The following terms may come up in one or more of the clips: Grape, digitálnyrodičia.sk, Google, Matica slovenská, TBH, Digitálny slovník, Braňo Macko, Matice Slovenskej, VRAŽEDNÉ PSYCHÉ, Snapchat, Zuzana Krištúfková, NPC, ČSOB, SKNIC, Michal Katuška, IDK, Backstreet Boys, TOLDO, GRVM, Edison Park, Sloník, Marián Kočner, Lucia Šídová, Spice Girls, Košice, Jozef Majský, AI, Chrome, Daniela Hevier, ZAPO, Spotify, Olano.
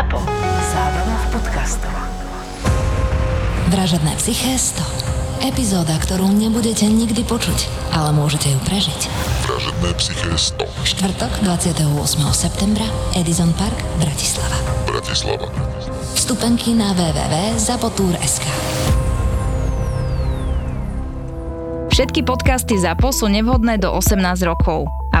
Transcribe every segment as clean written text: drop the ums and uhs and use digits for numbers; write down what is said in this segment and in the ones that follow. ZAPO. Zábava v podcastoch. Vražedné psyché 100. Epizóda, ktorú nebudete nikdy počuť, ale môžete ju prežiť. Vražedné psyché 100. Štvrtok, 28. septembra, Edison Park, Bratislava. Vstupenky na www.zapotour.sk. Všetky podcasty ZAPO sú nevhodné do 18 rokov a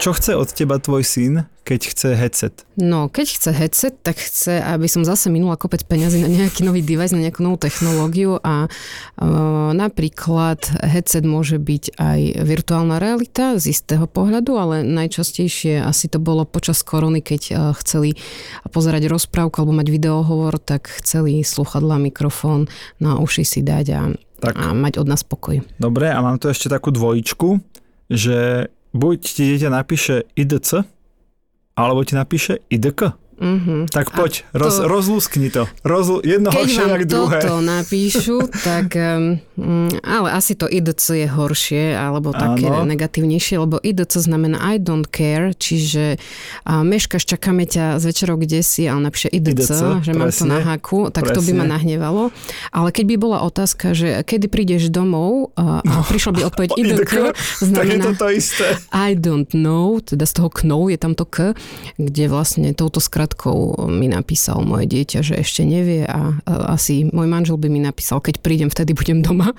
Čo chce od teba tvoj syn, keď chce headset? No, keď chce headset, tak chce, aby som zase minula kopec peňazí na nejaký nový device, na nejakú novú technológiu a napríklad headset môže byť aj virtuálna realita z istého pohľadu, ale najčastejšie asi to bolo počas korony, keď chceli pozerať rozprávku alebo mať videohovor, tak chceli slúchadlá, mikrofón na uši si dať a mať od nás pokoj. Dobre, a mám tu ešte takú dvojičku, že buď ti dieťa napíše IDC, alebo ti napíše IDK. Mm-hmm. Tak poď, rozlúskni to. Jedno horšie, jak druhé. Keď vám toto napíšu, tak... ale asi to IDC je horšie, alebo také negatívnejšie, lebo IDC znamená I don't care, čiže meškaš, čakáme ťa z večerov kdesi, ale napíše IDC, že presne, mám to na háku, tak presne. To by ma nahnevalo. Ale keď by bola otázka, že kedy prídeš domov, a prišla by odpoveď IDK, znamená... Tak je to isté. I don't know, teda z toho know je tam to K, kde vlastne touto skratkou mi napísal moje dieťa, že ešte nevie a asi môj manžel by mi napísal, keď prídem, vtedy budem doma.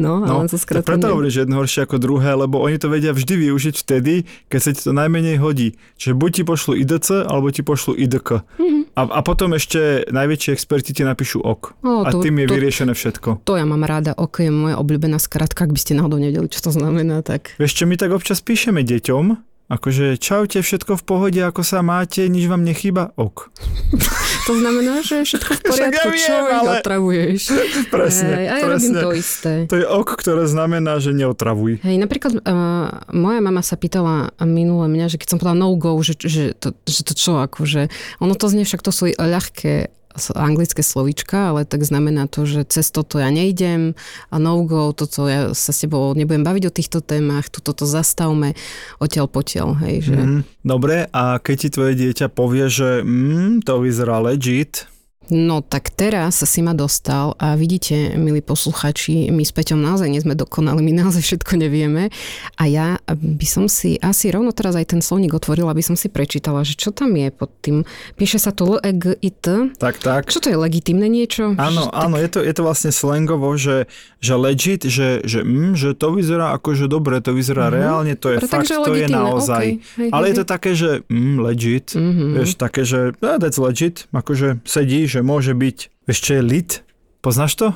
No, ale to skrátim. Preto hovorí, že jedno horšie ako druhé, lebo oni to vedia vždy využiť vtedy, keď sa ti to najmenej hodí. Čiže buď ti pošlu IDC, alebo ti pošlu IDK. Mm-hmm. A potom ešte najväčší experti ti napíšu OK. A tým je vyriešené všetko. To ja mám ráda. OK je moja obľúbená skratka, ak by ste náhodou nevedeli, čo to znamená. Tak. Vieš čo, my tak občas píšeme deťom, akože čaute, všetko v pohode, ako sa máte, nič vám nechýba, ok. To znamená, že všetko v poriadku, čo ich otravuješ. Presne, aj robím to isté. To je ok, ktoré znamená, že neotravuj. Hej, napríklad moja mama sa pýtala minule mňa, že keď som povedala no go, že to čo, akože ono to znie, však to sú ľahké anglické slovíčka, ale tak znamená to, že cez toto ja nejdem a no go, toto ja sa s tebou nebudem baviť o týchto témach, toto zastavme, odtiaľ potiaľ, hej, že... Dobre, a keď ti tvoje dieťa povie, že to vyzerá legit... No tak teraz si ma dostal a vidíte, milí posluchači, my s Peťom naozaj nie sme dokonali, my naozaj všetko nevieme a ja by som si asi rovno teraz aj ten slovník otvorila, aby som si prečítala, že čo tam je pod tým, píše sa to legit. Tak. Čo to je, legitímne niečo? Áno, je to vlastne slangovo, že legit, že to vyzerá akože dobre, to vyzerá reálne, to je fakt, to je naozaj. Okay. Ale je to také, že legit, vieš, také, že that's legit, akože sedí, že môže byť ešte lit. Poznáš to?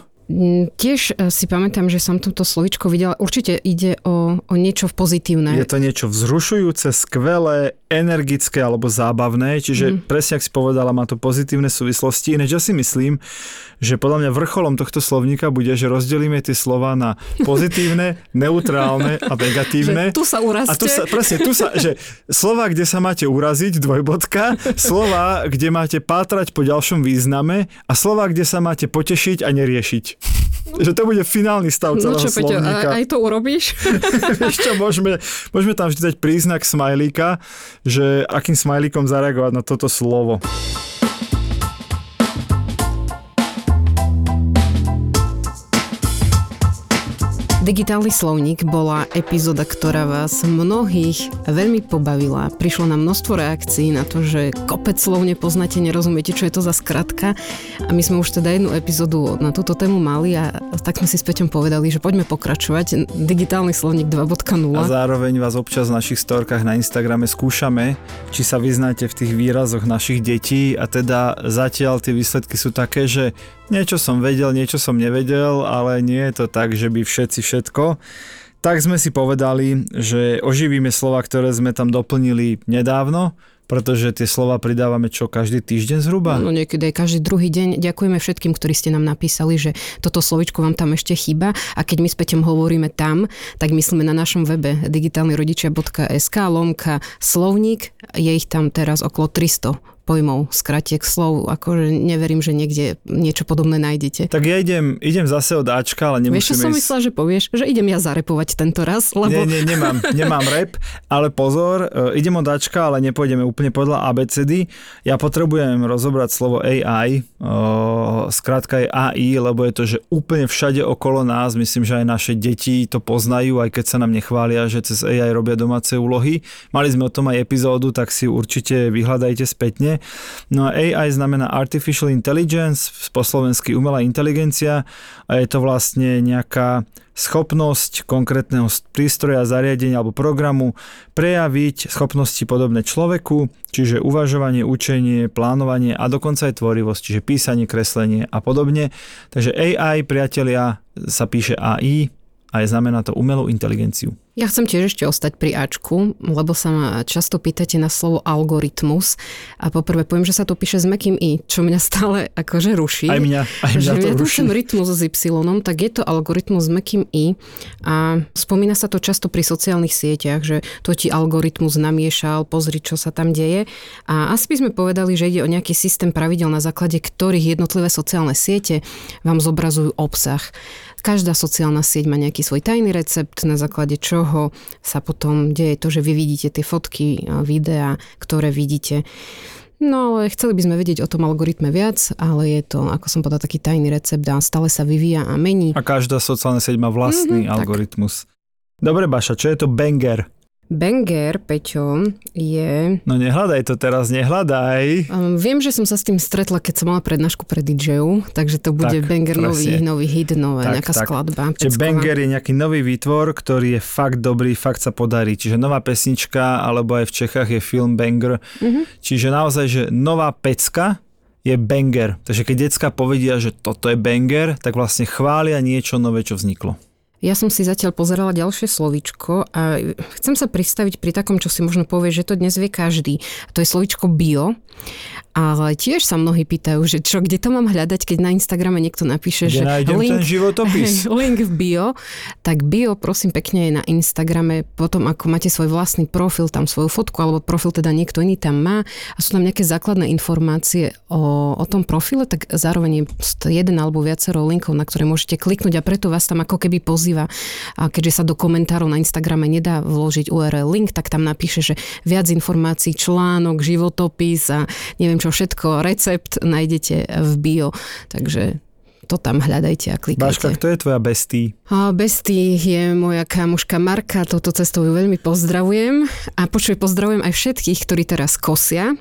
Tiež si pamätám, že som toto slovíčko videla. Určite ide o niečo pozitívne. Je to niečo vzrušujúce, skvelé, energické alebo zábavné. Čiže presne, ak si povedala, má to pozitívne súvislosti. Ináč ja si myslím, že podľa mňa vrcholom tohto slovníka bude, že rozdelíme tie slova na pozitívne, neutrálne a negatívne. Že tu sa urazte. A tu sa, že slova, kde sa máte uraziť, dvojbodka, slova, kde máte pátrať po ďalšom význame a slova, kde sa máte potešiť a neriešiť. Že to bude finálny stav celého slovníka. No čo, Peťo, aj to urobíš? Vieš čo, môžeme tam vždy dať príznak smajlíka, že akým smajlíkom zareagovať na toto slovo. Digitálny slovník bola epizóda, ktorá vás mnohých veľmi pobavila. Prišlo na množstvo reakcií na to, že kopec slov nepoznáte, nerozumiete, čo je to za skratka. A my sme už teda jednu epizódu na túto tému mali a tak sme si s Peťom povedali, že poďme pokračovať. Digitálny slovník 2.0. A zároveň vás občas v našich storkách na Instagrame skúšame, či sa vyznáte v tých výrazoch našich detí a teda zatiaľ tie výsledky sú také, že niečo som vedel, niečo som nevedel, ale nie je to tak, že by všetci všetko. Tak sme si povedali, že oživíme slova, ktoré sme tam doplnili nedávno, pretože tie slova pridávame čo, každý týždeň zhruba? No niekedy aj každý druhý deň. Ďakujeme všetkým, ktorí ste nám napísali, že toto slovičko vám tam ešte chýba a keď my s Peťom hovoríme tam, tak myslíme na našom webe digitálnyrodičia.sk /slovník, je ich tam teraz okolo 300 pojmov, skratiek slov, akože neverím, že niekde niečo podobné nájdete. Tak ja idem zase od Ačka, ale nemusím ísť. Vieš, čo som myslela, že povieš, že idem ja zarepovať tento raz, lebo... Nie, nemám rap, ale pozor, idem od Ačka, ale nepôjdeme úplne podľa ABCD. Ja potrebujem rozobrať slovo AI, skrátka je AI, lebo je to, že úplne všade okolo nás, myslím, že aj naše deti to poznajú, aj keď sa nám nechvália, že cez AI robia domáce úlohy. Mali sme o tom aj epizódu, tak si určite vyhľadajte spätne. No a AI znamená Artificial Intelligence, po slovensky umelá inteligencia, a je to vlastne nejaká schopnosť konkrétneho prístroja, zariadenia alebo programu prejaviť schopnosti podobné človeku, čiže uvažovanie, učenie, plánovanie a dokonca aj tvorivosť, čiže písanie, kreslenie a podobne. Takže AI, priatelia, sa píše AI a znamená to umelú inteligenciu. Ja chcem tiež ešte ostať pri Ačku, lebo sa ma často pýtate na slovo algoritmus a poprvé poviem, že sa to píše s mäkkým I, čo mňa stále akože ruší. Aj mňa to ruší. Že rytmus s Y, tak je to algoritmus s mäkkým I a spomína sa to často pri sociálnych sieťach, že to ti algoritmus namiešal, pozri, čo sa tam deje. A asi by sme povedali, že ide o nejaký systém pravidel, na základe ktorých jednotlivé sociálne siete vám zobrazujú obsah. Každá sociálna sieť má nejaký svoj tajný recept, na základe čoho sa potom deje to, že vy vidíte tie fotky, videá, ktoré vidíte. No ale chceli by sme vedieť o tom algoritme viac, ale je to, ako som povedal, taký tajný recept a stále sa vyvíja a mení. A každá sociálna sieť má vlastný algoritmus. Tak. Dobre, Baša, čo je to banger? Banger, Peťo, je... No nehľadaj to teraz, nehľadaj. Viem, že som sa s tým stretla, keď som mala prednášku pre DJ-u, takže to bude tak, banger, nový hit, nejaká skladba. Čiže banger je nejaký nový výtvor, ktorý je fakt dobrý, fakt sa podarí. Čiže nová pesnička, alebo aj v Čechách je film banger. Čiže naozaj, že nová pecka je banger. Takže keď decká povedia, že toto je banger, tak vlastne chvália niečo nové, čo vzniklo. Ja som si zatiaľ pozerala ďalšie slovíčko a chcem sa pristaviť pri takom, čo si možno povie, že to dnes vie každý. To je slovíčko bio. Ale tiež sa mnohí pýtajú, že čo, kde to mám hľadať, keď na Instagrame niekto napíše, kde že nájdem link, ten životopis. Link v bio. Tak bio, prosím pekne, je na Instagrame. Potom, ako máte svoj vlastný profil, tam svoju fotku, alebo profil teda niekto iný tam má a sú tam nejaké základné informácie o tom profile, tak zároveň je jeden alebo viacero linkov, na ktoré môžete kliknúť a preto vás tam ako keby pozýva. A keďže sa do komentárov na Instagrame nedá vložiť URL link, tak tam napíše, že viac informácií, článok, životopis a neviem čo všetko, recept nájdete v bio, takže to tam hľadajte a klikajte. Baška, kto je tvoja bestie? Bestie je moja kamoška Marka, touto cestou ju veľmi pozdravujem a pozdravujem aj všetkých, ktorí teraz kosia,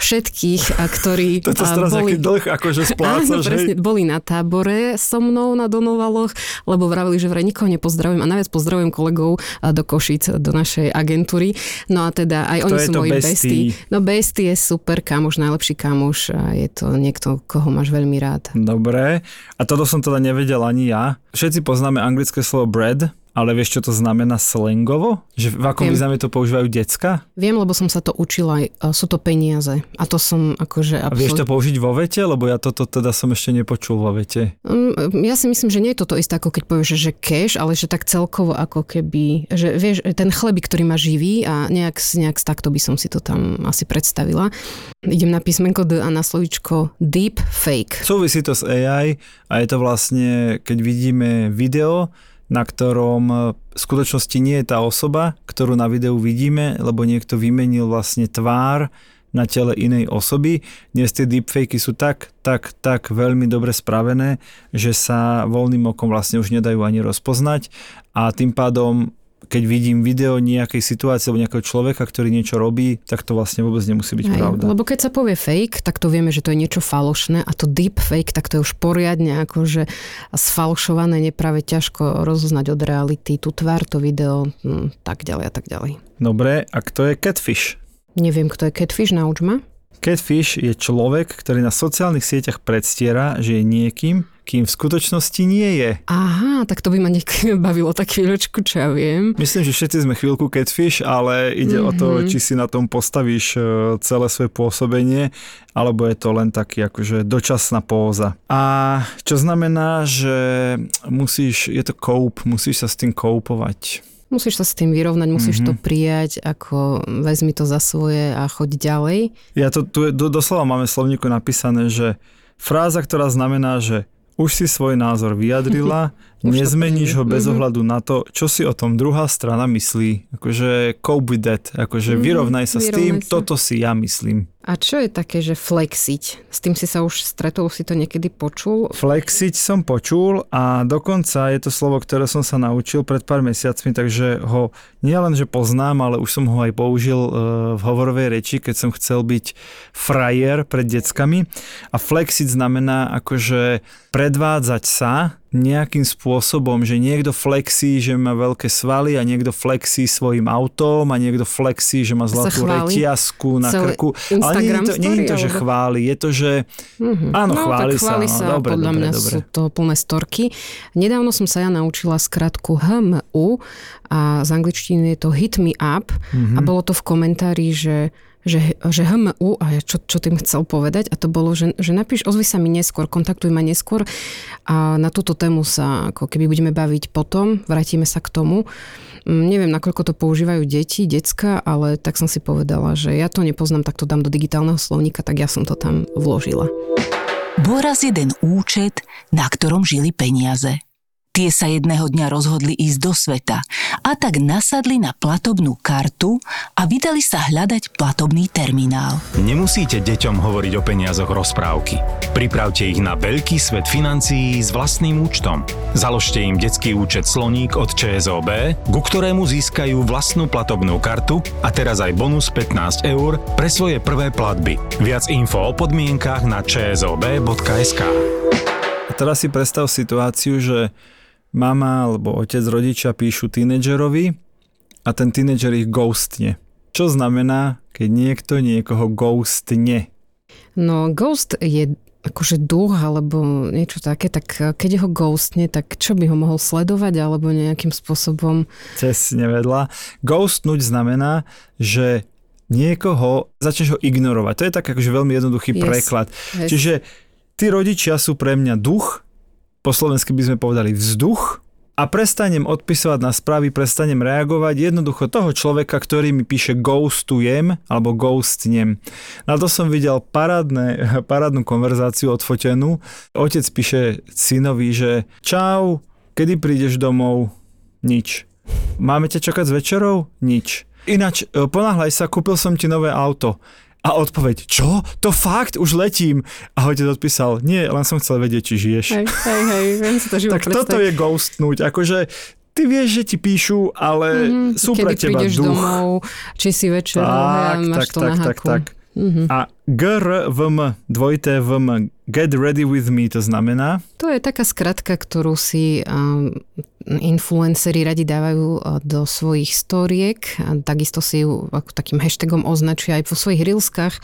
všetkých, ktorí toto teraz boli... aký dlh, akože splácaš, presne, boli na tábore so mnou na Donovaloch, lebo vravili, že vraj nikoho nepozdravujem a najviac pozdravujem kolegov do Košíc, do našej agentúry. No a teda aj oni sú moji bestie. No bestie je super kamoš, najlepší kamoš a je to niekto, koho máš veľmi rád. Dobre. A toto som teda nevedel ani ja. Všetci poznáme anglické slovo bread, ale vieš, čo to znamená slangovo? Že v akom význame to používajú decka? Viem, lebo som sa to učila. Sú to peniaze. A to som akože... A vieš to použiť vo vete? Lebo ja toto teda som ešte nepočul vo vete. Ja si myslím, že nie je toto isté, ako keď povieš, že cash, ale že tak celkovo ako keby... Že vieš, ten chlebík, ktorý ma živí a nejak takto by som si to tam asi predstavila. Idem na písmenko D a na slovíčko deep fake. Súvisí to s AI a je to vlastne, keď vidíme video, na ktorom v skutočnosti nie je tá osoba, ktorú na videu vidíme, lebo niekto vymenil vlastne tvár na tele inej osoby. Dnes tie deepfakey sú tak veľmi dobre spravené, že sa voľným okom vlastne už nedajú ani rozpoznať a tým pádom, keď vidím video nejakej situácie alebo nejakého človeka, ktorý niečo robí, tak to vlastne vôbec nemusí byť pravda. Lebo keď sa povie fake, tak to vieme, že to je niečo falošné a to deep fake, tak to je už poriadne akože sfalšované, neprave ťažko rozoznať od reality, tú tvár, to video, tak ďalej a tak ďalej. Dobre, a kto je catfish? Neviem, kto je catfish, nauč ma. Catfish je človek, ktorý na sociálnych sieťach predstiera, že je niekým, kým v skutočnosti nie je. Aha, tak to by ma bavilo tak chvíľočku, čo ja viem. Myslím, že všetci sme chvíľku catfish, ale ide o to, či si na tom postavíš celé svoje pôsobenie, alebo je to len taký akože dočasná póza. A čo znamená, že musíš, je to cope, musíš sa s tým koupovať. Musíš sa s tým vyrovnať, musíš to prijať, ako vezmi to za svoje a choď ďalej. Ja to tu doslova máme v slovníku napísané, že fráza, ktorá znamená, že už si svoj názor vyjadrila, nezmeníš ho bez ohľadu na to, čo si o tom druhá strana myslí. Akože cope with that, akože vyrovnaj sa s tým, toto si ja myslím. A čo je také, že flexiť? S tým si sa už stretol, si to niekedy počul? Flexiť som počul a dokonca je to slovo, ktoré som sa naučil pred pár mesiacmi, takže ho nielen, že poznám, ale už som ho aj použil v hovorovej reči, keď som chcel byť frajer pred deckami. A flexiť znamená akože predvádzať sa nejakým spôsobom, že niekto flexí, že má veľké svaly a niekto flexí svojím autom a niekto flexí, že má zlatú reťazku na krku. Ale nie je to, že chváli, je to, že áno, chváli sa. No, dobre, podľa mňa sú to plné storky. Nedávno som sa ja naučila skratku HMU a z angličtiny je to hit me up a bolo to v komentári, že HMU a čo tým chcel povedať a to bolo, že napíš, ozvi sa mi neskôr, kontaktuj ma neskôr a na túto tému sa ako keby budeme baviť potom, vrátime sa k tomu. Neviem, nakoľko to používajú decka, ale tak som si povedala, že ja to nepoznám, tak to dám do digitálneho slovníka, tak ja som to tam vložila. Bol raz jeden účet, na ktorom žili peniaze. Tie sa jedného dňa rozhodli ísť do sveta a tak nasadli na platobnú kartu a vydali sa hľadať platobný terminál. Nemusíte deťom hovoriť o peniazoch rozprávky. Pripravte ich na veľký svet financií s vlastným účtom. Založte im detský účet Sloník od ČSOB, ku ktorému získajú vlastnú platobnú kartu a teraz aj bonus 15 eur pre svoje prvé platby. Viac info o podmienkach na csob.sk. A teraz si predstav situáciu, že mama alebo otec, rodičia píšu tínedžerovi a ten tínedžer ich ghostne. Čo znamená, keď niekto niekoho ghostne? No ghost je akože duch alebo niečo také, tak keď ho ghostne, tak čo by ho mohol sledovať alebo nejakým spôsobom? Cesne vedla. Ghostnúť znamená, že niekoho začneš ho ignorovať. To je tak akože veľmi jednoduchý preklad. Yes. Čiže tí rodičia sú pre mňa duch, po slovensky by sme povedali vzduch a prestanem odpisovať na správy, prestanem reagovať jednoducho toho človeka, ktorý mi píše ghostujem alebo ghostnem. Na to som videl parádnu konverzáciu odfotenú. Otec píše synovi, že čau, kedy prídeš domov? Nič. Máme ťa čakať s večerou? Nič. Ináč, ponáhľaj sa, kúpil som ti nové auto. A odpoveď, čo? To fakt? Už letím. A otec odpísal, nie, len som chcel vedieť, či žiješ. Hej, viem si to živo predstaviť. Tak toto je ghostnúť, akože ty vieš, že ti píšu, ale sú pre teba duch. Kedy prídeš domov, či si večer, máš to na haku. Tak. A GRVM, get ready with me, to znamená? To je taká skratka, ktorú si influenceri radi dávajú do svojich storiek. Takisto si ju ako takým hashtagom označia aj po svojich reelskách.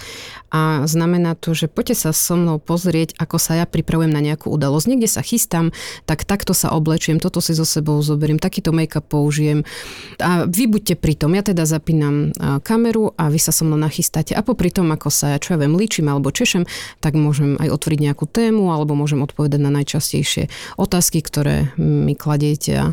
A znamená to, že poďte sa so mnou pozrieť, ako sa ja pripravujem na nejakú udalosť. Niekde sa chystám, tak takto sa oblečiem, toto si so sebou zoberiem, takýto make-up použijem. A vy buďte pri tom. Ja teda zapínam kameru a vy sa so mnou nachystáte. A popri tom, ako sa ja čo ja viem, líčim alebo češem, tak môžem aj otvoriť nejakú tému alebo môžem odpovedať na najčastejšie otázky, ktoré mi kladiete a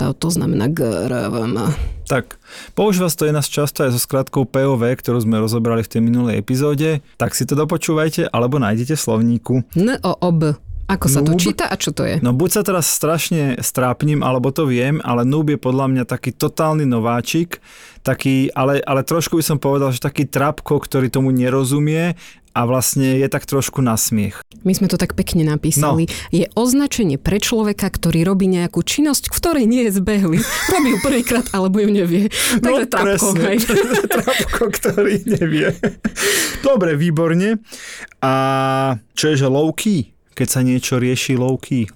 to znamená GRVM. Tak, používa to nás často aj so skratkou POV, ktorú sme rozobrali v tej minulej epizóde, tak si to dopočúvajte alebo nájdete v slovníku. NOOB. Ako sa to číta a čo to je? No buď sa teraz strašne strápnim, alebo to viem, ale noob je podľa mňa taký totálny nováčik, taký, ale trošku by som povedal, že taký trapko, ktorý tomu nerozumie a vlastne je tak trošku na smiech. My sme to tak pekne napísali. No. Je označenie pre človeka, ktorý robí nejakú činnosť, v ktorej nie je zbehlý. Robí ju prvýkrát, alebo ju nevie. Takže no, trapko. Presne. Trapko, ktorý nevie. Dobre, výborne. A čo je, že low key? Keď sa niečo rieši low key.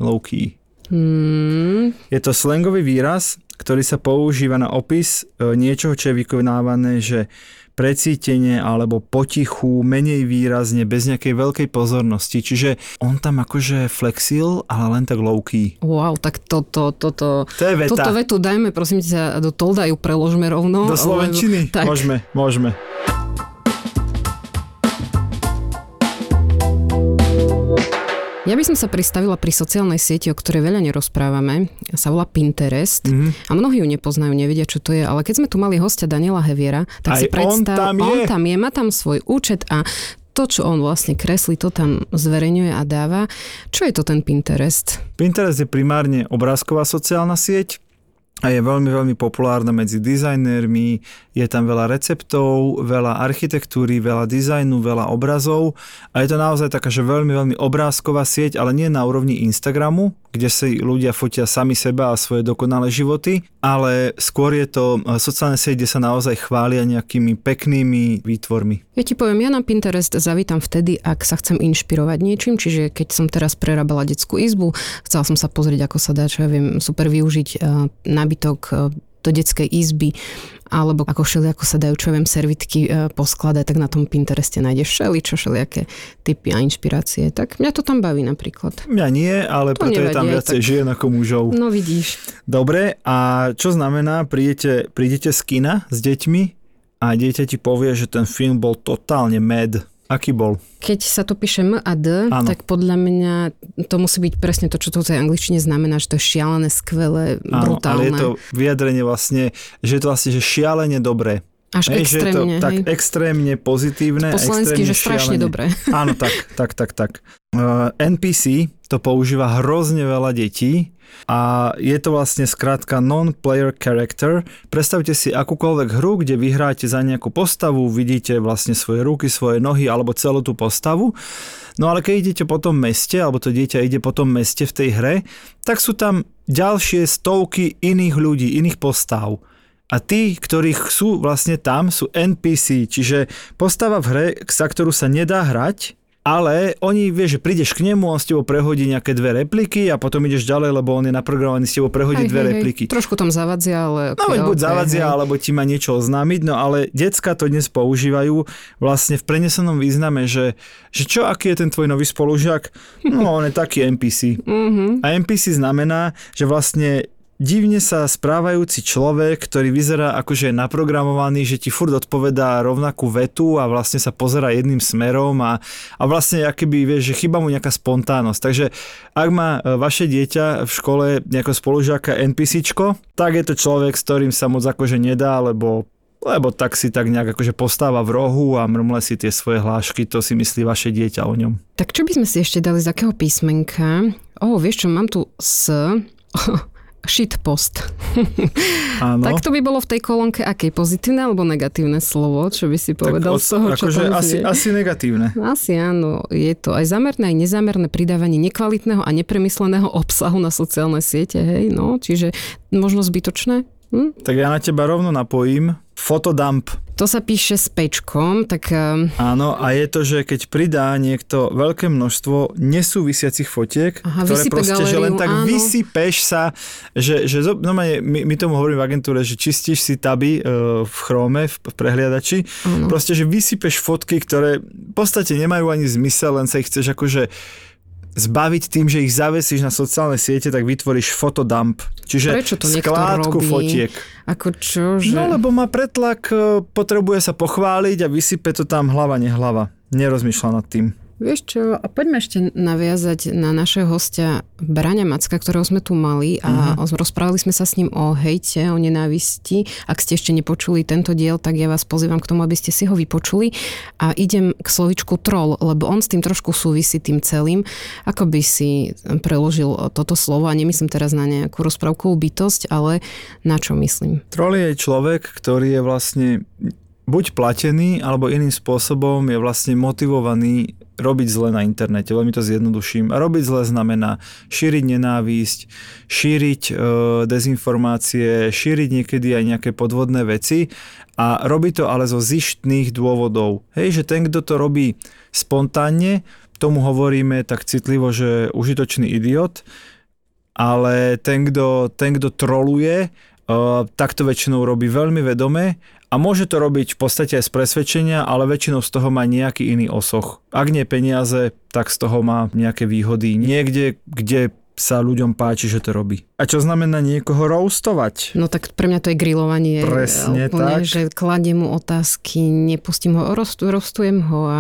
Je to slangový výraz, ktorý sa používa na opis niečoho, čo je vykonávané, že precítenie alebo potichu, menej výrazne, bez nejakej veľkej pozornosti. Čiže on tam akože flexil, ale len tak low key. Wow, tak to je veta. Toto vetu dajme, prosím ťa, do toldajú preložme rovno. Do slovenčiny? Tak. Môžeme. Ja by som sa pristavila pri sociálnej sieti, o ktorej veľa nerozprávame. Sa volá Pinterest. Mm-hmm. A mnohí ju nepoznajú, nevedia, čo to je. Ale keď sme tu mali hostia Daniela Heviera, tak aj si predstav, on tam je, má tam svoj účet a to, čo on vlastne kreslí, to tam zverejňuje a dáva. Čo je to ten Pinterest? Pinterest je primárne obrázková sociálna sieť a je veľmi, veľmi populárna medzi dizajnermi. Je tam veľa receptov, veľa architektúry, veľa dizajnu, veľa obrazov a je to naozaj taká, že veľmi, veľmi obrázková sieť, ale nie na úrovni Instagramu, kde si ľudia fotia sami seba a svoje dokonalé životy, ale skôr je to sociálne sieť, kde sa naozaj chvália nejakými peknými výtvormi. Ja ti poviem, ja na Pinterest zavítam vtedy, ak sa chcem inšpirovať niečím, čiže keď som teraz prerábala detskú izbu, chcela som sa pozrieť, ako sa dá, čo ja viem, super využiť nábytok do detskej izby, alebo ako všelijako sa dajú, čo viem, servitky poskladať, tak na tom Pintereste nájdeš všelijaké typy a inšpirácie. Tak mňa to tam baví napríklad. Mňa nie, ale to preto nevadí, je tam viacej žien ako mužov. No vidíš. Dobre, a čo znamená, prídete z kina s deťmi a dieťa ti povie, že ten film bol totálne mad. Aký bol? Keď sa to píše M a D, áno, tak podľa mňa to musí byť presne to, čo to v tej angličtine znamená, že to je šialené, skvelé, áno, brutálne. Ale je to vyjadrenie vlastne, že je to vlastne že šialene dobré. Až extrémne. Že to, tak extrémne pozitívne. Po slovensky, že strašne šialene dobré. Áno, tak. NPC to používa hrozne veľa detí a je to vlastne skrátka non-player character. Predstavte si akúkoľvek hru, kde vyhráte za nejakú postavu, vidíte vlastne svoje ruky, svoje nohy alebo celú tú postavu. No ale keď idete po tom meste, alebo to dieťa ide po tom meste v tej hre, tak sú tam ďalšie stovky iných ľudí, iných postav. A tí, ktorých sú vlastne tam, sú NPC, čiže postava v hre, za ktorú sa nedá hrať, ale oni vie, že prídeš k nemu, on s tebou prehodí nejaké dve repliky a potom ideš ďalej, lebo on je naprogramovaný s tebou prehodiť dve repliky. Trošku tam zavadzia, ale... Okay, no veď buď zavadzia, alebo ti má niečo oznámiť, no ale decká to dnes používajú vlastne v prenesenom význame, že čo, aký je ten tvoj nový spolužiak? No on je taký NPC. Mm-hmm. A NPC znamená, že vlastne divne sa správajúci človek, ktorý vyzerá akože je naprogramovaný, že ti furt odpovedá rovnakú vetu a vlastne sa pozerá jedným smerom a vlastne akoby vieš, že chýba mu nejaká spontánnosť. Takže ak má vaše dieťa v škole nejakého spolužiaka NPCčko, tak je to človek, s ktorým sa moc akože nedá, lebo tak si tak nejak akože postáva v rohu a mrmle si tie svoje hlášky, to si myslí vaše dieťa o ňom. Tak čo by sme si ešte dali z akého písmenka? Vieš čo, mám tu S... Shitpost. Áno. Tak to by bolo v tej kolónke aké? Pozitívne alebo negatívne slovo? Čo by si povedal z toho, čo tam znie? Asi negatívne. Asi áno. Je to aj zámerné, aj nezámerné pridávanie nekvalitného a nepremysleného obsahu na sociálne siete. Hej, no. Čiže možno zbytočné. Tak ja na teba rovno napojím. Fotodump. To sa píše s pečkom, tak... Áno, a je to, že keď pridá niekto veľké množstvo nesúvisiacich fotiek, ktoré proste, galériu, že len tak áno, vysypeš sa, že normálne, my tomu hovorím v agentúre, že čistíš si taby v Chrome, v prehliadači, áno, proste, že vysypeš fotky, ktoré v podstate nemajú ani zmysel, len sa ich chceš akože zbaviť tým, že ich zavesíš na sociálne siete, tak vytvoríš fotodump. Čiže skládku fotiek. Ako čože? No lebo má pretlak, potrebuje sa pochváliť a vysype to tam hlava, nehlava. Nerozmýšľa nad tým. Vieš čo, a poďme ešte naviazať na našeho hostia Braňa Macka, ktorého sme tu mali a rozprávali sme sa s ním o hejte, o nenávisti. Ak ste ešte nepočuli tento diel, tak ja vás pozývam k tomu, aby ste si ho vypočuli. A idem k slovičku troll, lebo on s tým trošku súvisí tým celým. Ako by si preložil toto slovo, a nemyslím teraz na nejakú rozprávkovú bytosť, ale na čo myslím? Troll je človek, ktorý je vlastne buď platený, alebo iným spôsobom je vlastne motivovaný robiť zle na internete, veľmi to zjednoduším. A robiť zle znamená šíriť nenávisť, šíriť dezinformácie, šíriť niekedy aj nejaké podvodné veci a robí to ale zo zištných dôvodov. Hej, že ten, kto to robí spontánne, tomu hovoríme tak citlivo, že užitočný idiot, ale ten, kto troluje, tak to väčšinou robí veľmi vedomé a môže to robiť v podstate aj z presvedčenia, ale väčšinou z toho má nejaký iný osoch. Ak nie peniaze, tak z toho má nejaké výhody. Niekde, kde sa ľuďom páči, že to robí. A čo znamená niekoho roastovať? No tak pre mňa to je grilovanie. Presne úplne, tak. Že kladiem mu otázky, nepustím ho, roastujem ho a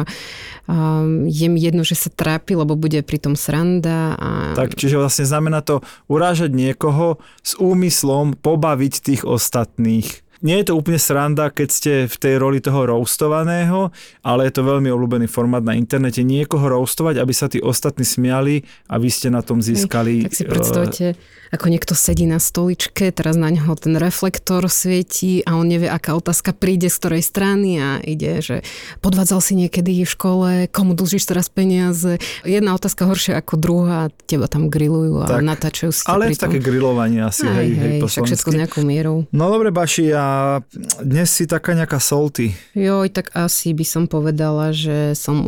je mi jedno, že sa trápi, lebo bude pri tom sranda. A... Tak, čiže vlastne znamená to urážať niekoho s úmyslom pobaviť tých ostatných. Nie je to úplne sranda, keď ste v tej roli toho roastovaného, ale je to veľmi obľúbený formát na internete. Niekoho roastovať, aby sa tí ostatní smiali a vy ste na tom získali... Tak si predstavte, ako niekto sedí na stoličke, teraz na ňoho ten reflektor svietí a on nevie, aká otázka príde z ktorej strany a ide, že podvádzal si niekedy v škole, komu dlžíš teraz peniaze. Jedna otázka horšia ako druhá, teba tam grillujú a natáčajú si. Ale je také grilovanie asi, hej, po slovensky. Všetko s nejakou mierou. No dobre, Baši, ja... A dnes si taká nejaká solty. Joj, tak asi by som povedala, že som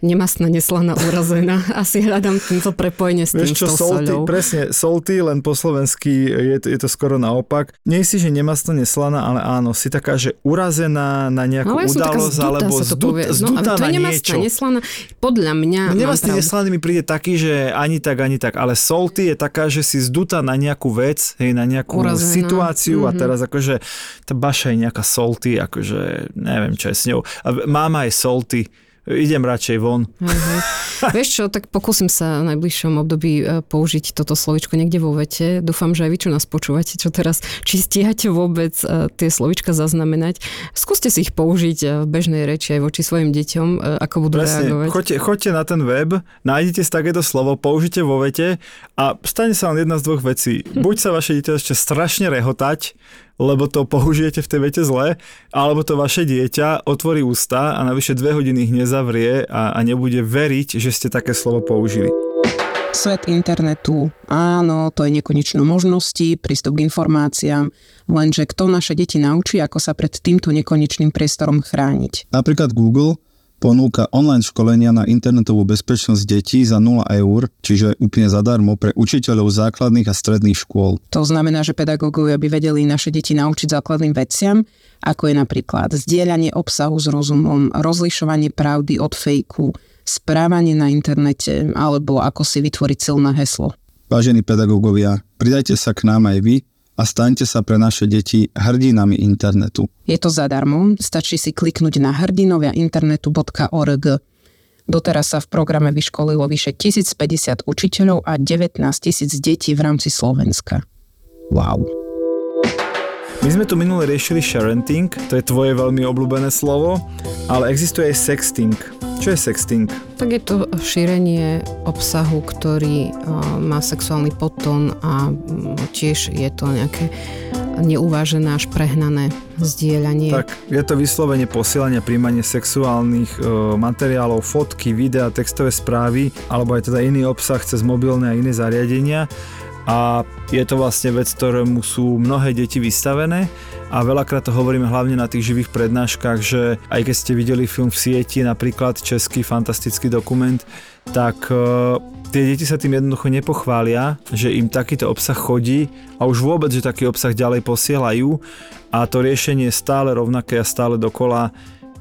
nemastná, neslaná, urazená. Asi hľadám týmto prepojenie s tým, vieš čo, solty, soľou. Presne, solty, len po slovensky je to skoro naopak. Nie si, že nemastná, neslaná, ale áno, si taká, že urazená na nejakú udalosť, alebo zdutá na niečo. Nemastná, neslaná, podľa mňa... No, nemastná, neslaný mi príde taký, že ani tak, ale solty je taká, že si zdutá na nejakú vec, hej, na nejakú urazená situáciu a teraz akože tá Baša je nejaká solty, akože neviem, čo je s ňou. Máma je solty, idem radšej von. Vieš čo, tak pokúsim sa v najbližšom období použiť toto slovičko niekde vo vete. Dúfam, že aj vy, čo nás počúvate, čo teraz, či stíhate vôbec tie slovička zaznamenať. Skúste si ich použiť v bežnej reči aj voči svojim deťom, ako budú reagovať. Choďte na ten web, nájdete si takéto slovo, použite vo vete a stane sa vám jedna z dvoch vecí. Buď sa vaše dieťa ešte strašne rehotať, lebo to použijete v tej vete zle, alebo to vaše dieťa otvorí ústa a navyše 2 hodiny ich nezavrie a nebude veriť, že ste také slovo použili. Svet internetu. Áno, to je nekonečno možností, prístup k informáciám, lenže kto naše deti naučí, ako sa pred týmto nekonečným priestorom chrániť? Napríklad Google ponúka online školenia na internetovú bezpečnosť detí za 0 €, čiže úplne zadarmo pre učiteľov základných a stredných škôl. To znamená, že pedagógovia by vedeli naše deti naučiť základným veciam, ako je napríklad zdieľanie obsahu s rozumom, rozlišovanie pravdy od fejku, správanie na internete alebo ako si vytvoriť silné heslo. Vážení pedagógovia, pridajte sa k nám aj vy a staňte sa pre naše deti hrdinami internetu. Je to zadarmo, stačí si kliknúť na hrdinovia internetu.org. Doteraz sa v programe vyškolilo vyše 1050 učiteľov a 19 000 detí v rámci Slovenska. Wow. My sme tu minule riešili sharenting, to je tvoje veľmi obľúbené slovo, ale existuje aj sexting. Čo je sexting? Tak je to šírenie obsahu, ktorý má sexuálny podtón a tiež je to nejaké neuvážené až prehnané zdieľanie. Tak je to vyslovene posielanie, príjmanie sexuálnych materiálov, fotky, videá, textové správy alebo aj teda iný obsah cez mobilné a iné zariadenia. A je to vlastne vec, ktorému sú mnohé deti vystavené a veľakrát to hovoríme hlavne na tých živých prednáškach, že aj keď ste videli film v sieti, napríklad český fantastický dokument, tak tie deti sa tým jednoducho nepochvália, že im takýto obsah chodí a už vôbec, že taký obsah ďalej posielajú a to riešenie je stále rovnaké a stále dokola.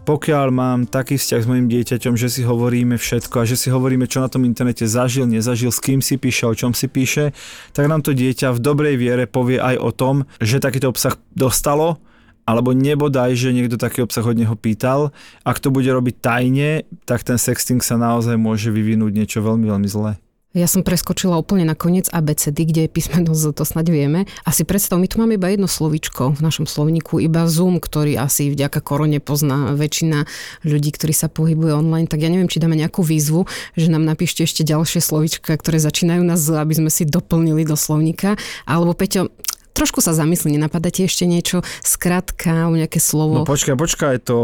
Pokiaľ mám taký vzťah s mojím dieťaťom, že si hovoríme všetko a že si hovoríme, čo na tom internete zažil, nezažil, s kým si píše, o čom si píše, tak nám to dieťa v dobrej viere povie aj o tom, že takýto obsah dostalo, alebo nebodaj, že niekto taký obsah od neho pýtal. Ak to bude robiť tajne, tak ten sexting sa naozaj môže vyvinúť niečo veľmi, veľmi zlé. Ja som preskočila úplne na koniec ABCD, kde je písmeno Z, to snaď vieme. A si predstav, my tu máme iba jedno slovíčko v našom slovníku, iba Zoom, ktorý asi vďaka korone pozná väčšina ľudí, ktorí sa pohybuje online. Tak ja neviem, či dáme nejakú výzvu, že nám napíšte ešte ďalšie slovíčka, ktoré začínajú na Z, aby sme si doplnili do slovníka. Alebo Peťo, trošku sa zamyslí, nenapadá ti ešte niečo, skratka, nejaké slovo? No počkaj, to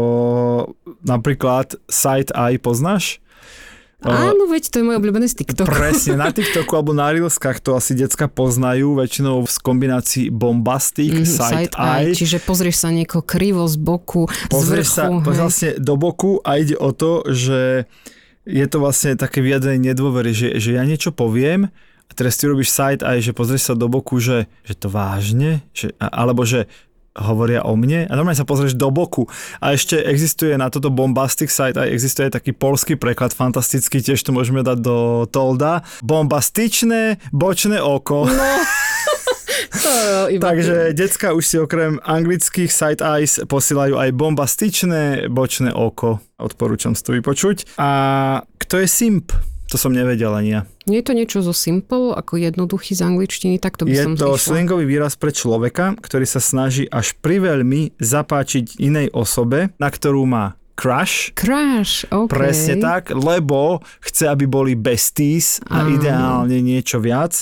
napríklad side eye poznáš? Áno, veď to je môj obľúbený z TikToku. Presne, na TikToku alebo na Reelskách to asi decka poznajú, väčšinou v kombinácii bombastic, side eye. Čiže pozrieš sa nieko krivo z boku, z vrchu. Pozrieš sa vlastne do boku a ide o to, že je to vlastne také vyjadrenie nedôvery, že ja niečo poviem a teraz ty robíš side eye, že pozrieš sa do boku, že to vážne, alebo že hovoria o mne a normálne sa pozrieš do boku. A ešte existuje na toto bombastic site, aj existuje taký poľský preklad fantastický, tiež to môžeme dať do tolda. Bombastičné bočné oko. No. Takže decka už si okrem anglických side eyes posílajú aj bombastičné bočné oko. Odporúčam si to vypočuť. A kto je simp? To som nevedel ani ja. Nie je to niečo zo simple, ako jednoduchý z angličtiny, tak to by som znišla. Je to slangový výraz pre človeka, ktorý sa snaží až priveľmi zapáčiť inej osobe, na ktorú má crush. Crush, ok. Presne tak, lebo chce, aby boli besties a ideálne niečo viac.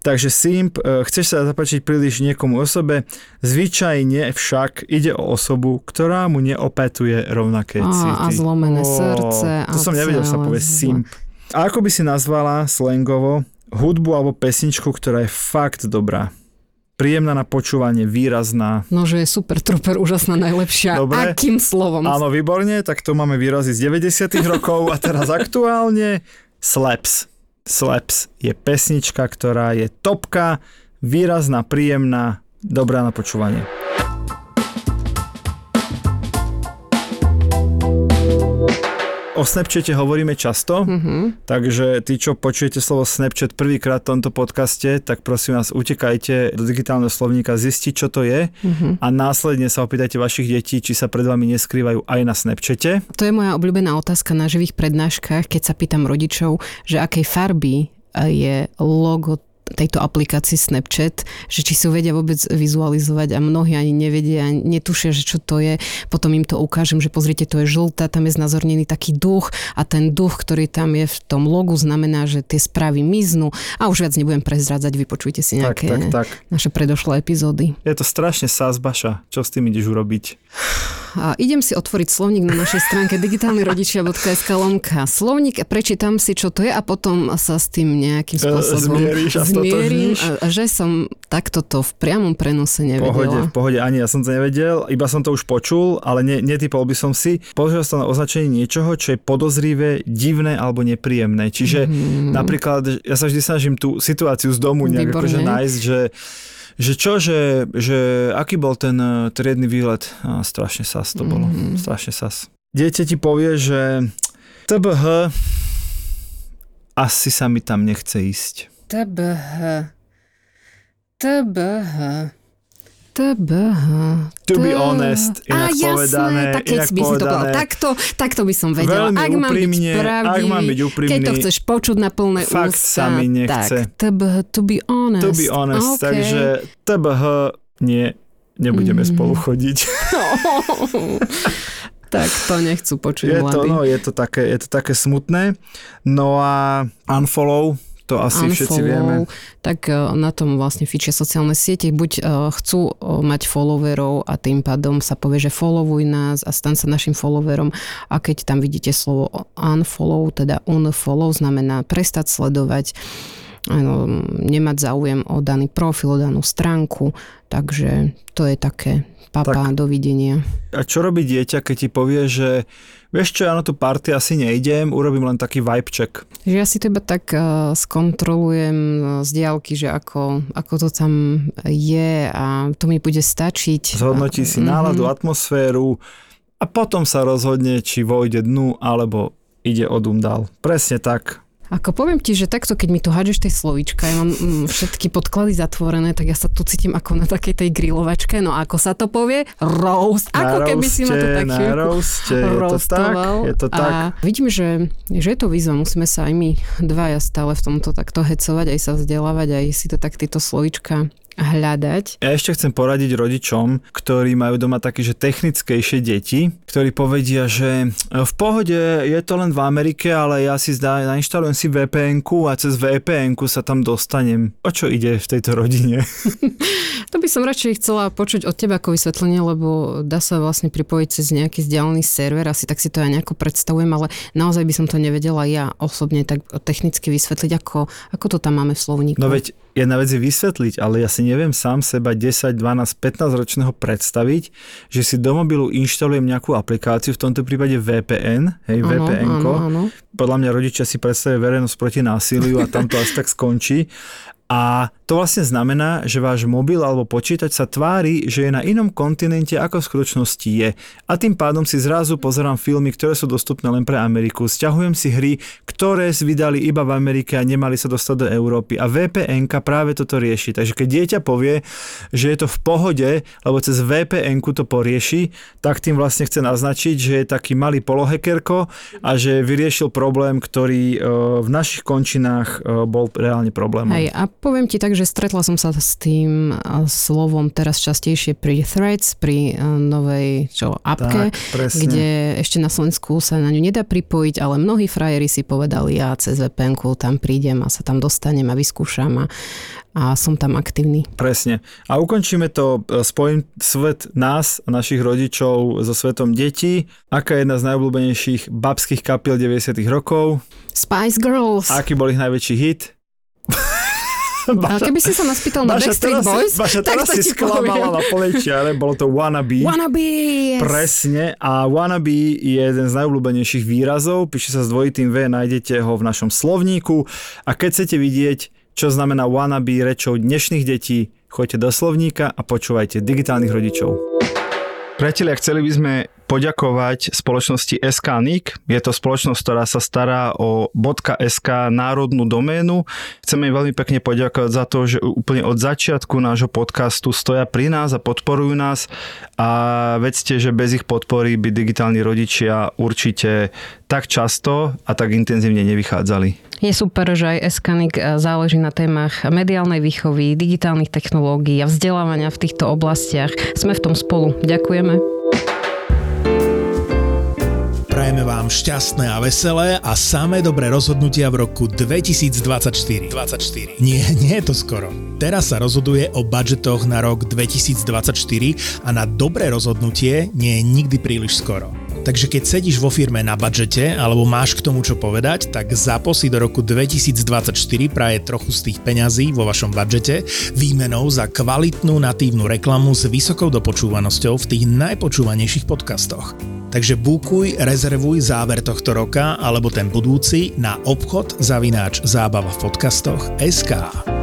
Takže simp, chceš sa zapáčiť príliš niekomu osobe, zvyčajne však ide o osobu, ktorá mu neopetuje rovnaké city. A zlomené srdce. To som nevedel, že sa povie simp. A ako by si nazvala slangovo hudbu alebo pesničku, ktorá je fakt dobrá? Príjemná na počúvanie, výrazná. No, že je super, trooper, úžasná, najlepšia. Dobre. Akým slovom? Áno, výborne, tak to máme výrazy z 90. rokov a teraz aktuálne slaps. Slaps je pesnička, ktorá je topka, výrazná, príjemná, dobrá na počúvanie. O Snapchate hovoríme často, takže tí, čo počujete slovo Snapchat prvýkrát v tomto podcaste, tak prosím vás, utekajte do digitálneho slovníka, zistiť, čo to je a následne sa opýtajte vašich detí, či sa pred vami neskrývajú aj na Snapchate. To je moja obľúbená otázka na živých prednáškach, keď sa pýtam rodičov, že akej farby je logo tejto aplikácii Snapchat, že či si vedia vôbec vizualizovať a mnohí ani nevedia, netušia, že čo to je. Potom im to ukážem, že pozrite, to je žltá, tam je znázornený taký duch a ten duch, ktorý tam je v tom logu, znamená, že tie správy miznú a už viac nebudem prezrádzať, vypočujte si nejaké tak. Naše predošlé epizódy. Je to strašne sázbaša. Čo s tým ideš urobiť? A idem si otvoriť slovník na našej stránke digitálnyrodičia.sk /slovník, prečítam si, čo to je a potom sa s tým nejakým spôsobom zmierim, že som takto to v priamom prenose nevedela. V pohode, ani ja som to nevedel, iba som to už počul, ale netypol by som si. Použil som na označenie niečoho, čo je podozrivé, divné alebo nepríjemné. Čiže napríklad, ja sa vždy snažím tú situáciu z domu nejak akože nájsť, že aký bol ten triedny výlet? Strašne sas to bolo. Strašne sas. Dieťa ti povie, že TBH asi sa mi tam nechce ísť. To be honest, inak povedané. Takto by som vedela. Veľmi ak mám byť úprimný. Keď to chceš počuť na plné fakt ústa. Fakt sa mi nechce. Tak, to be honest, okay. Takže TBH nebudeme spolu chodiť. Tak to nechcú počuť mladí. Je to také smutné. No a unfollow. To asi všetci vieme. Tak na tom vlastne fičia sociálne siete. Buď chcú mať followerov a tým pádom sa povie, že followuj nás a stan sa našim followerom. A keď tam vidíte slovo unfollow, teda unfollow znamená prestať sledovať, nemať záujem o daný profil, o danú stránku. Takže to je také papa, dovidenia. A čo robí dieťa, keď ti povie, že vieš čo, ja na tú party asi nejdem, urobím len taký vibe check. Že ja si to iba tak skontrolujem z diaľky, že ako to tam je a to mi bude stačiť. Zhodnotí si náladu, atmosféru a potom sa rozhodne, či vojde dnu, alebo ide odum dál. Presne tak. Ako poviem ti, že takto, keď mi tu hádžeš tej slovíčka, ja mám všetky podklady zatvorené, tak ja sa tu cítim ako na takej tej grilovačke, no ako sa to povie? Roast. Ako roaste, keby si ma to tak roastoval. Je to tak. A vidím, že je to výzva, musíme sa aj my dvaja stále v tomto takto hecovať, aj sa vzdelávať, aj si to tak tieto slovíčka hľadať. Ja ešte chcem poradiť rodičom, ktorí majú doma také, že technickejšie deti, ktorí povedia, že v pohode je to len v Amerike, ale ja si nainštalujem si VPN-ku a cez VPN-ku sa tam dostanem. O čo ide v tejto rodine? To by som radšej chcela počuť od teba ako vysvetlenie, lebo dá sa vlastne pripojiť cez nejaký vzdialený server, asi tak si to ja nejako predstavujem, ale naozaj by som to nevedela ja osobne tak technicky vysvetliť, ako to tam máme v slovníku. No veď jedna vec je vysvetliť, ale ja si neviem sám seba 10, 12, 15 ročného predstaviť, že si do mobilu inštalujem nejakú aplikáciu, v tomto prípade VPN, VPN-ko. Podľa mňa rodičia si predstavia verejnosť proti násiliu a tam to asi tak skončí. A to vlastne znamená, že váš mobil alebo počítač sa tvári, že je na inom kontinente, ako v skutočnosti je. A tým pádom si zrazu pozerám filmy, ktoré sú dostupné len pre Ameriku. Sťahujem si hry, ktoré vydali iba v Amerike a nemali sa dostať do Európy. A VPN-ka práve toto rieši. Takže keď dieťa povie, že je to v pohode, alebo cez VPN-ku to porieši, tak tým vlastne chce naznačiť, že je taký malý polohekerko a že vyriešil problém, ktorý v našich končinách bol reálne problémom. Hej, a poviem ti tak, že stretla som sa s tým slovom teraz častejšie pri Threads, pri novej appke, tak, kde ešte na Slovensku sa na ňu nedá pripojiť, ale mnohí frajeri si povedali, ja cez VPN-ku tam prídem a sa tam dostanem a vyskúšam a som tam aktívny. Presne. A ukončíme to, spojím svet nás, našich rodičov so svetom detí. Aká je jedna z najobľúbenejších babských kapiel 90. rokov? Spice Girls. A aký bol ich najväčší hit? Baša, ale keby si sa nás pýtal na Backstreet Boys, tak to si sklamala na poličiare, bolo to Wannabe. Wannabe, yes. Presne, a Wannabe je jeden z najobľúbenejších výrazov, píše sa s dvojitým V, nájdete ho v našom slovníku a keď chcete vidieť, čo znamená Wannabe rečou dnešných detí, choďte do slovníka a počúvajte digitálnych rodičov. Priatelia, chceli by sme poďakovať spoločnosti SKNIC. Je to spoločnosť, ktorá sa stará o .sk národnú doménu. Chceme im veľmi pekne poďakovať za to, že úplne od začiatku nášho podcastu stoja pri nás a podporujú nás. A vedzte, že bez ich podpory by digitálni rodičia určite tak často a tak intenzívne nevychádzali. Je super, že aj SKNIC záleží na témach mediálnej výchovy, digitálnych technológií a vzdelávania v týchto oblastiach. Sme v tom spolu. Ďakujeme. Prajeme vám šťastné a veselé a samé dobré rozhodnutia v roku 2024. Nie je to skoro. Teraz sa rozhoduje o budžetoch na rok 2024 a na dobré rozhodnutie nie je nikdy príliš skoro. Takže keď sedíš vo firme na budžete alebo máš k tomu čo povedať, tak ZAPO si do roku 2024 praje trochu z tých peňazí vo vašom budžete výmenou za kvalitnú natívnu reklamu s vysokou dopočúvanosťou v tých najpočúvanejších podcastoch. Takže búkuj, rezervuj záver tohto roka alebo ten budúci na obchod @ zábava v podcastoch.sk.